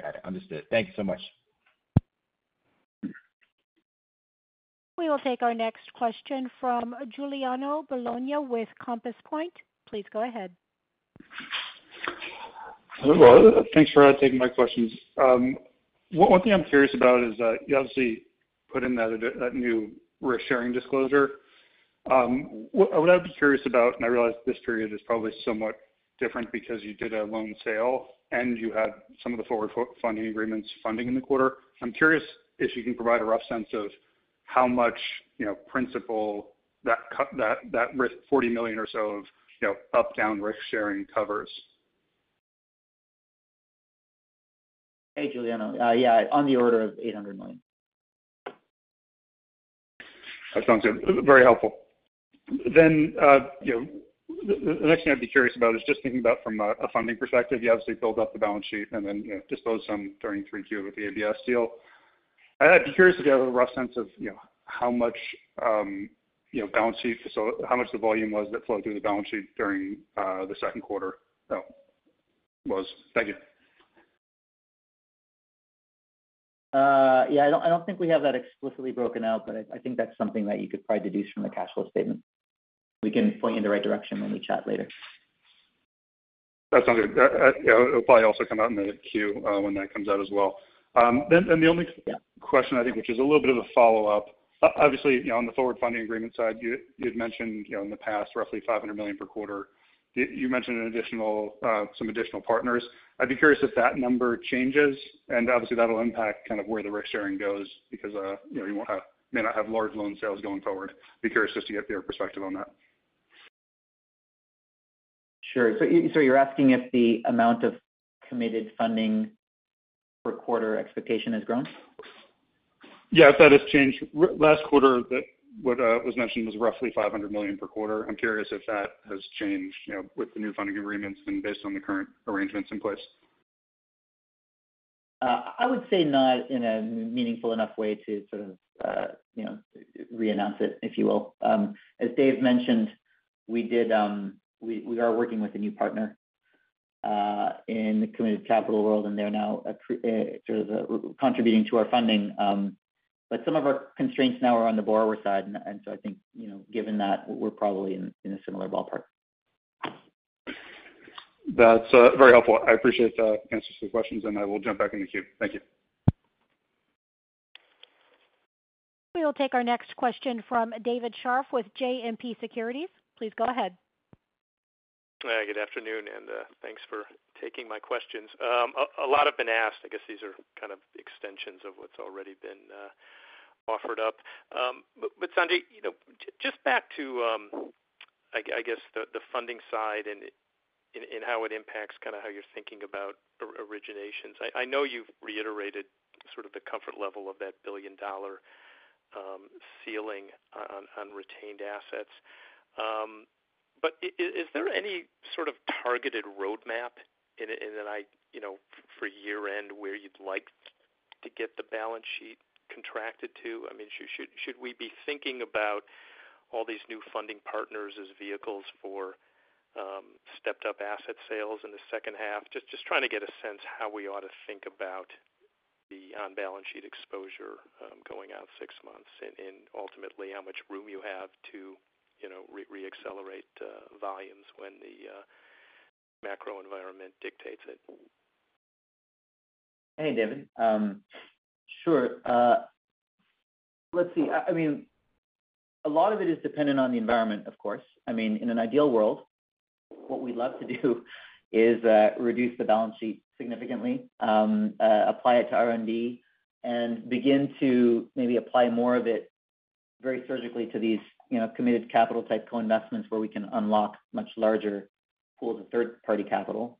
Got it. Understood. Thank you so much. We will take our next question from Giuliano Bologna with Compass Point. Please go ahead. Hello. Thanks for taking my questions. One thing I'm curious about is you obviously put in that new risk-sharing disclosure. What I'd be curious about, and I realize this period is probably somewhat different because you did a loan sale and you had some of the forward funding agreements funding in the quarter. I'm curious if you can provide a rough sense of how much principal that risk $40 million or so of up down risk sharing covers. Hey, Giuliano. On the order of $800 million. That sounds good. Very helpful. Then, the next thing I'd be curious about is just thinking about from a funding perspective. You obviously build up the balance sheet and then dispose some during 3Q with the ABS deal. I'd be curious if you have a rough sense of how much balance sheet, so how much the volume was that flowed through the balance sheet during the second quarter. Thank you. I don't think we have that explicitly broken out, but I think that's something that you could probably deduce from the cash flow statement. We can point you in the right direction when we chat later. That sounds good. It'll probably also come out in the queue when that comes out as well. Then the only question, I think, which is a little bit of a follow-up, obviously, on the forward funding agreement side, you had mentioned, in the past, roughly $500 million per quarter You mentioned an additional, some additional partners. I'd be curious if that number changes, and obviously that'll impact kind of where the risk sharing goes, because you know, you won't have, may not have large loan sales going forward. I'd be curious just to get your perspective on that. Sure. So you're asking if the amount of committed funding per quarter expectation has grown? Yeah, if that has changed. Last quarter, that what was mentioned was roughly $500 million per quarter. I'm curious if that has changed, you know, with the new funding agreements and based on the current arrangements in place. I would say not in a meaningful enough way to sort of, you know, re-announce it, if you will. As Dave mentioned, we did, we are working with a new partner in the committed capital world, and they're now contributing to our funding. But some of our constraints now are on the borrower side, and so I think, you know, given that, we're probably in a similar ballpark. That's very helpful. I appreciate the answers to the questions, and I will jump back in the queue. Thank you. We will take our next question from David Scharf with JMP Securities. Please go ahead. Good afternoon, and thanks for taking my questions. A lot have been asked. I guess these are kind of extensions of what's already been offered up. But Sanjay, you know, just back to, I guess, the funding side and in how it impacts kind of how you're thinking about originations. I know you've reiterated sort of the comfort level of that $1 billion ceiling on retained assets. But is there any sort of targeted roadmap for year end where you'd like to get the balance sheet contracted to? I mean, should we be thinking about all these new funding partners as vehicles for stepped up asset sales in the second half? Just trying to get a sense how we ought to think about the on balance sheet exposure going out 6 months, and ultimately how much room you have to, you know, reaccelerate volumes when the macro environment dictates it. Hey, David. Sure. Let's see. I mean, a lot of it is dependent on the environment, of course. I mean, in an ideal world, what we'd love to do is reduce the balance sheet significantly, apply it to R&D, and begin to maybe apply more of it very surgically to these, you know, committed capital type co-investments where we can unlock much larger pools of third-party capital.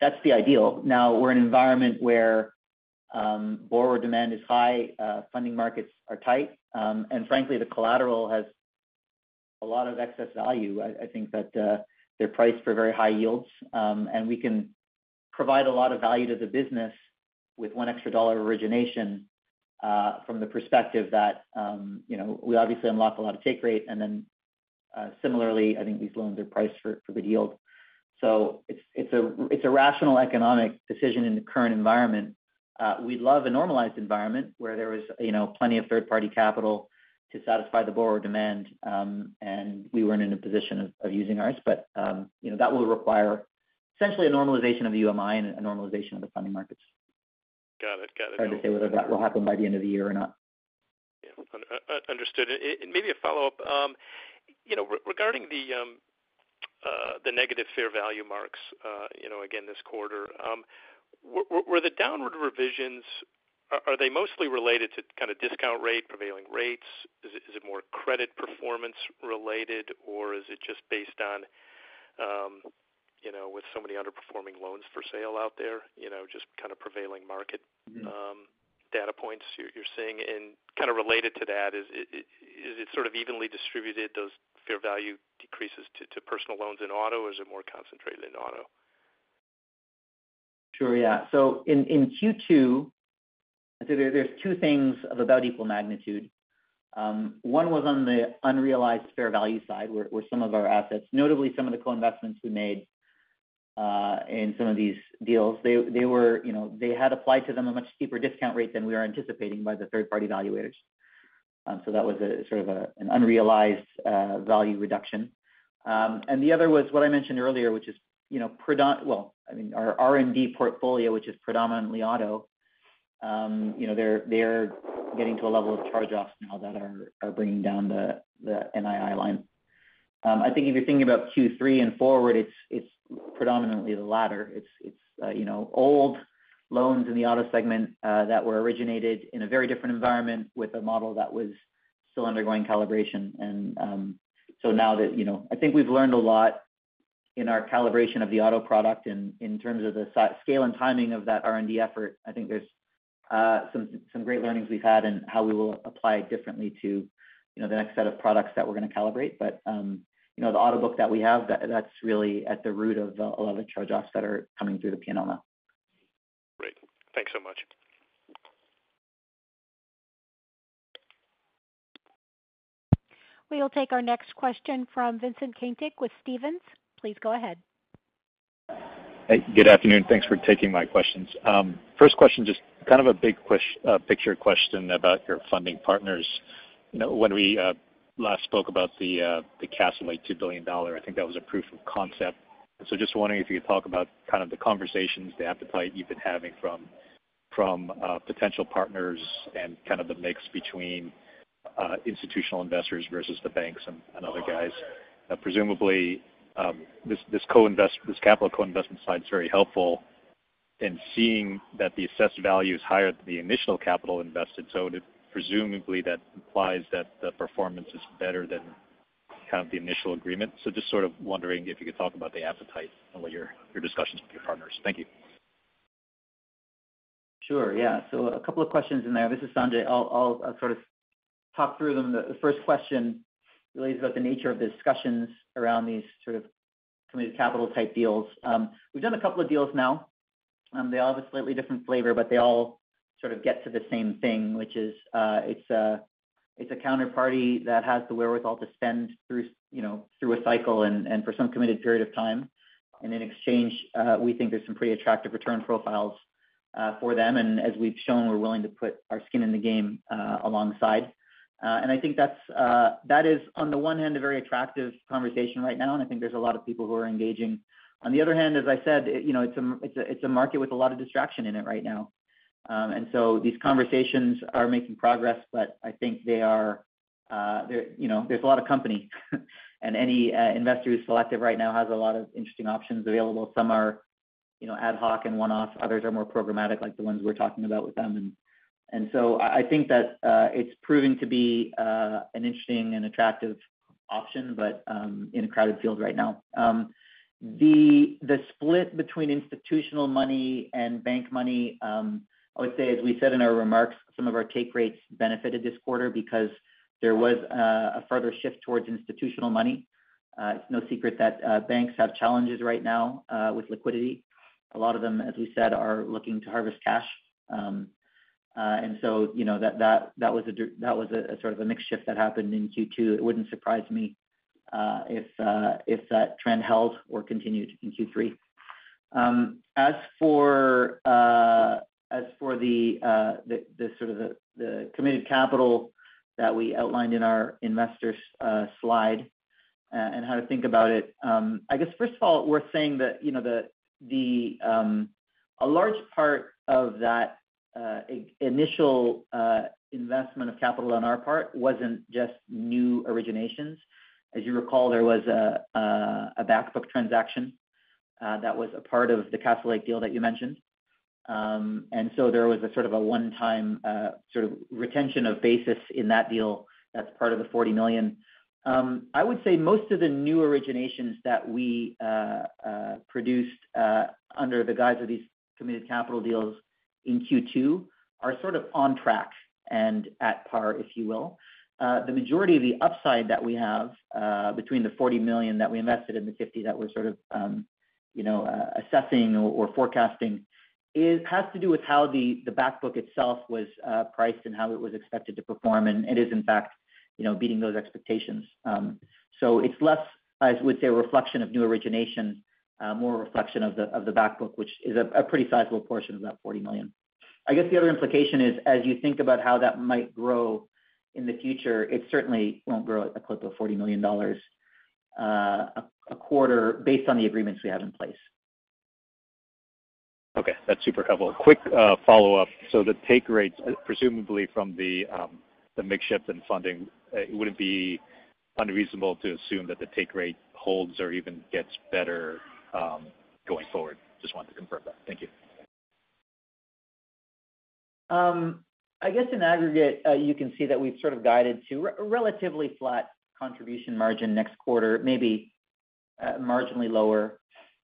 That's the ideal. Now, we're in an environment where borrower demand is high, funding markets are tight, and frankly, the collateral has a lot of excess value. I think that they're priced for very high yields, and we can provide a lot of value to the business with one extra dollar of origination, from the perspective that, you know, we obviously unlock a lot of take rate, and then similarly, I think these loans are priced for good yield. So it's a rational economic decision in the current environment. We'd love a normalized environment where there was, you know, plenty of third-party capital to satisfy the borrower demand, and we weren't in a position of using ours. But, you know, that will require essentially a normalization of the UMI and a normalization of the funding markets. Got it. Hard to say whether that will happen by the end of the year or not. Yeah, understood. And maybe a follow-up. You know, regarding the negative fair value marks, you know, again this quarter, were the downward revisions, are they mostly related to kind of discount rate, prevailing rates? Is it more credit performance related, or is it just based on you know, with so many underperforming loans for sale out there, you know, just kind of prevailing market data points you're seeing? And kind of related to that, is it sort of evenly distributed, those fair value decreases to personal loans in auto, or is it more concentrated in auto? Sure, yeah. So in Q2, there's two things of about equal magnitude. One was on the unrealized fair value side, where some of our assets, notably some of the co-investments we made, in some of these deals, they were, you know, they had applied to them a much steeper discount rate than we were anticipating by the third-party valuators. So that was a sort of an unrealized value reduction. And the other was what I mentioned earlier, which is, you know, our R&D portfolio, which is predominantly auto. You know, they're getting to a level of charge-offs now that are bringing down the NII line. I think if you're thinking about Q3 and forward, it's predominantly the latter. It's old loans in the auto segment that were originated in a very different environment with a model that was still undergoing calibration. And so now that, I think we've learned a lot in our calibration of the auto product and in terms of the scale and timing of that R&D effort. I think there's some great learnings we've had and how we will apply it differently to, the next set of products that we're going to calibrate. But, the auto book that we have, that's really at the root of a lot of the charge-offs that are coming through the P&L now. Great. Thanks so much. We'll take our next question from Vincent Caintic with Stephens. Please go ahead. Hey, good afternoon. Thanks for taking my questions. First question, just kind of a big picture question about your funding partners. When we last spoke about the Castlelake $2 billion, I think that was a proof of concept. So just wondering if you could talk about kind of the conversations, the appetite you've been having from potential partners and kind of the mix between institutional investors versus the banks and other guys. Presumably, this capital co-investment side is very helpful in seeing that the assessed value is higher than the initial capital invested. So presumably that implies that the performance is better than kind of the initial agreement. So just sort of wondering if you could talk about the appetite and what your discussions with your partners. Thank you. Sure, yeah. So a couple of questions in there. This is Sanjay. I'll sort of talk through them. The first question really is about the nature of the discussions around these sort of committed capital type deals. We've done a couple of deals now. They all have a slightly different flavor, but they all sort of get to the same thing, which is it's a counterparty that has the wherewithal to spend through a cycle and for some committed period of time. And in exchange, we think there's some pretty attractive return profiles for them. And as we've shown, we're willing to put our skin in the game alongside. And I think that is, on the one hand, a very attractive conversation right now, and I think there's a lot of people who are engaging. On the other hand, as I said, it's a market with a lot of distraction in it right now, and so these conversations are making progress, but I think they are, there's a lot of company, and any investor who's selective right now has a lot of interesting options available. Some are, ad hoc and one-off. Others are more programmatic, like the ones we're talking about with them. And so I think that it's proving to be an interesting and attractive option, but in a crowded field right now. The split between institutional money and bank money, I would say, as we said in our remarks, some of our take rates benefited this quarter because there was a further shift towards institutional money. It's no secret that banks have challenges right now with liquidity. A lot of them, as we said, are looking to harvest cash. And so, that was a sort of a mix shift that happened in Q2. It wouldn't surprise me if that trend held or continued in Q3. As for the committed capital that we outlined in our investors slide and how to think about it, I guess first of all, worth saying that a large part of that initial investment of capital on our part wasn't just new originations. As you recall, there was a back book transaction that was a part of the Castlelake deal that you mentioned, and so there was a sort of a one-time sort of retention of basis in that deal. That's part of the $40 million. I would say most of the new originations that we produced under the guise of these committed capital deals in Q2 are sort of on track and at par, if you will. The majority of the upside that we have between the $40 million that we invested and the $50 that we're sort of, assessing or forecasting has to do with how the back book itself was priced and how it was expected to perform, and it is in fact, beating those expectations. So it's less, I would say, a reflection of new origination. More reflection of the back book, which is a pretty sizable portion of that $40 million. I guess the other implication is, as you think about how that might grow in the future, it certainly won't grow at a clip of $40 million a quarter based on the agreements we have in place. Okay, that's super helpful. Quick follow up. So the take rates, presumably from the mix shift in funding, it wouldn't be unreasonable to assume that the take rate holds or even gets better going forward? Just wanted to confirm that. Thank you. I guess in aggregate, you can see that we've sort of guided to relatively flat contribution margin next quarter, maybe marginally lower.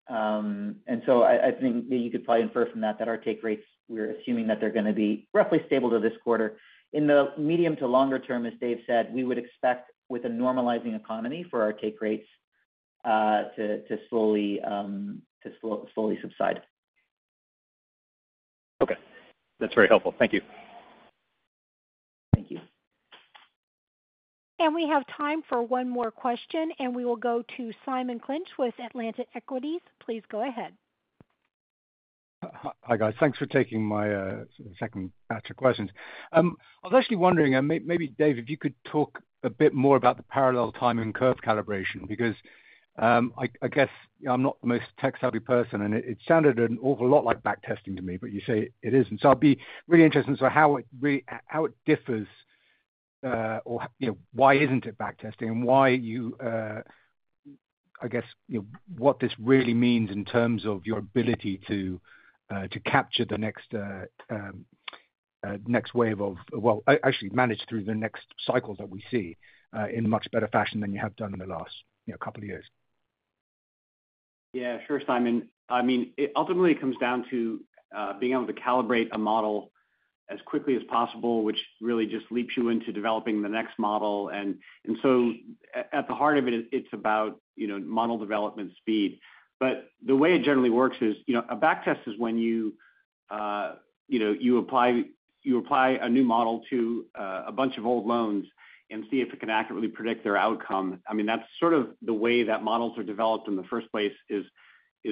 And so I think you could probably infer from that that our take rates, we're assuming that they're going to be roughly stable to this quarter. In the medium to longer term, as Dave said, we would expect with a normalizing economy for our take rates to slowly subside. Okay, that's very helpful. Thank you. Thank you. And we have time for one more question, and we will go to Simon Clinch with Atlantic Equities. Please go ahead. Hi, guys. Thanks for taking my second batch of questions. I was actually wondering, maybe, Dave, if you could talk a bit more about the parallel time and curve calibration, because I guess I'm not the most tech-savvy person, and it sounded an awful lot like backtesting to me, but you say it isn't. So I'd be really interested in so how it differs or why isn't it backtesting and why you I guess what this really means in terms of your ability to capture the next wave of, well, actually manage through the next cycle that we see in much better fashion than you have done in the last couple of years. Yeah, sure, Simon. I mean, it ultimately comes down to being able to calibrate a model as quickly as possible, which really just leaps you into developing the next model. And so at the heart of it, it's about, model development speed. But the way it generally works is, a back test is when you apply a new model to a bunch of old loans and see if it can accurately predict their outcome. I mean, that's sort of the way that models are developed in the first place is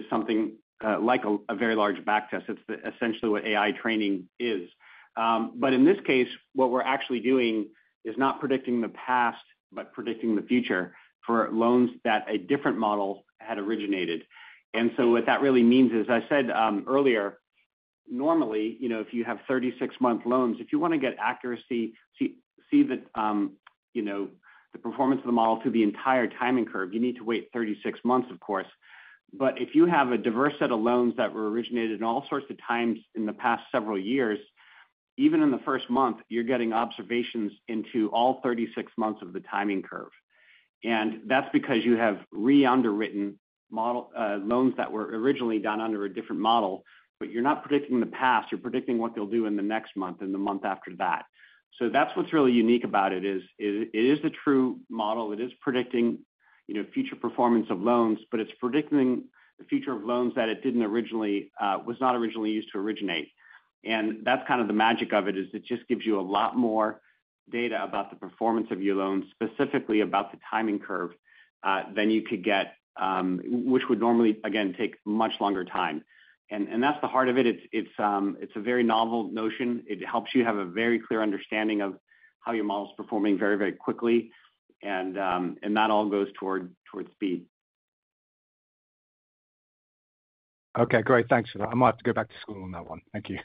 something like a very large back test. It's essentially what AI training is. But in this case, what we're actually doing is not predicting the past, but predicting the future for loans that a different model had originated. And so what that really means is, I said earlier, normally, if you have 36-month loans, if you want to get accuracy, see that, the performance of the model through the entire timing curve, you need to wait 36 months, of course. But if you have a diverse set of loans that were originated in all sorts of times in the past several years, even in the first month, you're getting observations into all 36 months of the timing curve. And that's because you have re-underwritten model loans that were originally done under a different model, but you're not predicting the past. You're predicting what they'll do in the next month and the month after that. So that's what's really unique about it is it is the true model. It is predicting, future performance of loans, but it's predicting the future of loans that it didn't originally was not originally used to originate. And that's kind of the magic of it is it just gives you a lot more data about the performance of your loans, specifically about the timing curve, than you could get, which would normally, again, take much longer time. And that's the heart of it. It's a very novel notion. It helps you have a very clear understanding of how your model's performing very, very quickly. And that all goes toward speed. Okay, great. Thanks for that. I might have to go back to school on that one. Thank you.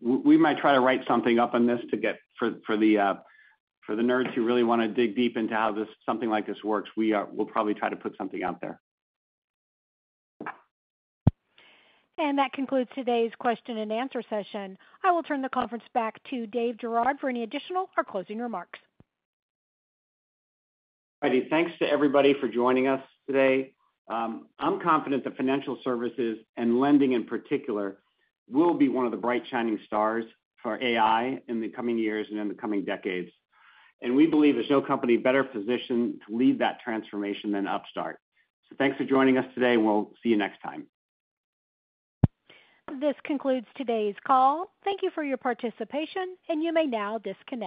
We might try to write something up on this to get for the nerds who really want to dig deep into how something like this works. We'll probably try to put something out there. And that concludes today's question and answer session. I will turn the conference back to Dave Girouard for any additional or closing remarks. Alrighty, thanks to everybody for joining us today. I'm confident that financial services and lending in particular will be one of the bright shining stars for AI in the coming years and in the coming decades. And we believe there's no company better positioned to lead that transformation than Upstart. So thanks for joining us today. We'll see you next time. This concludes today's call. Thank you for your participation, and you may now disconnect.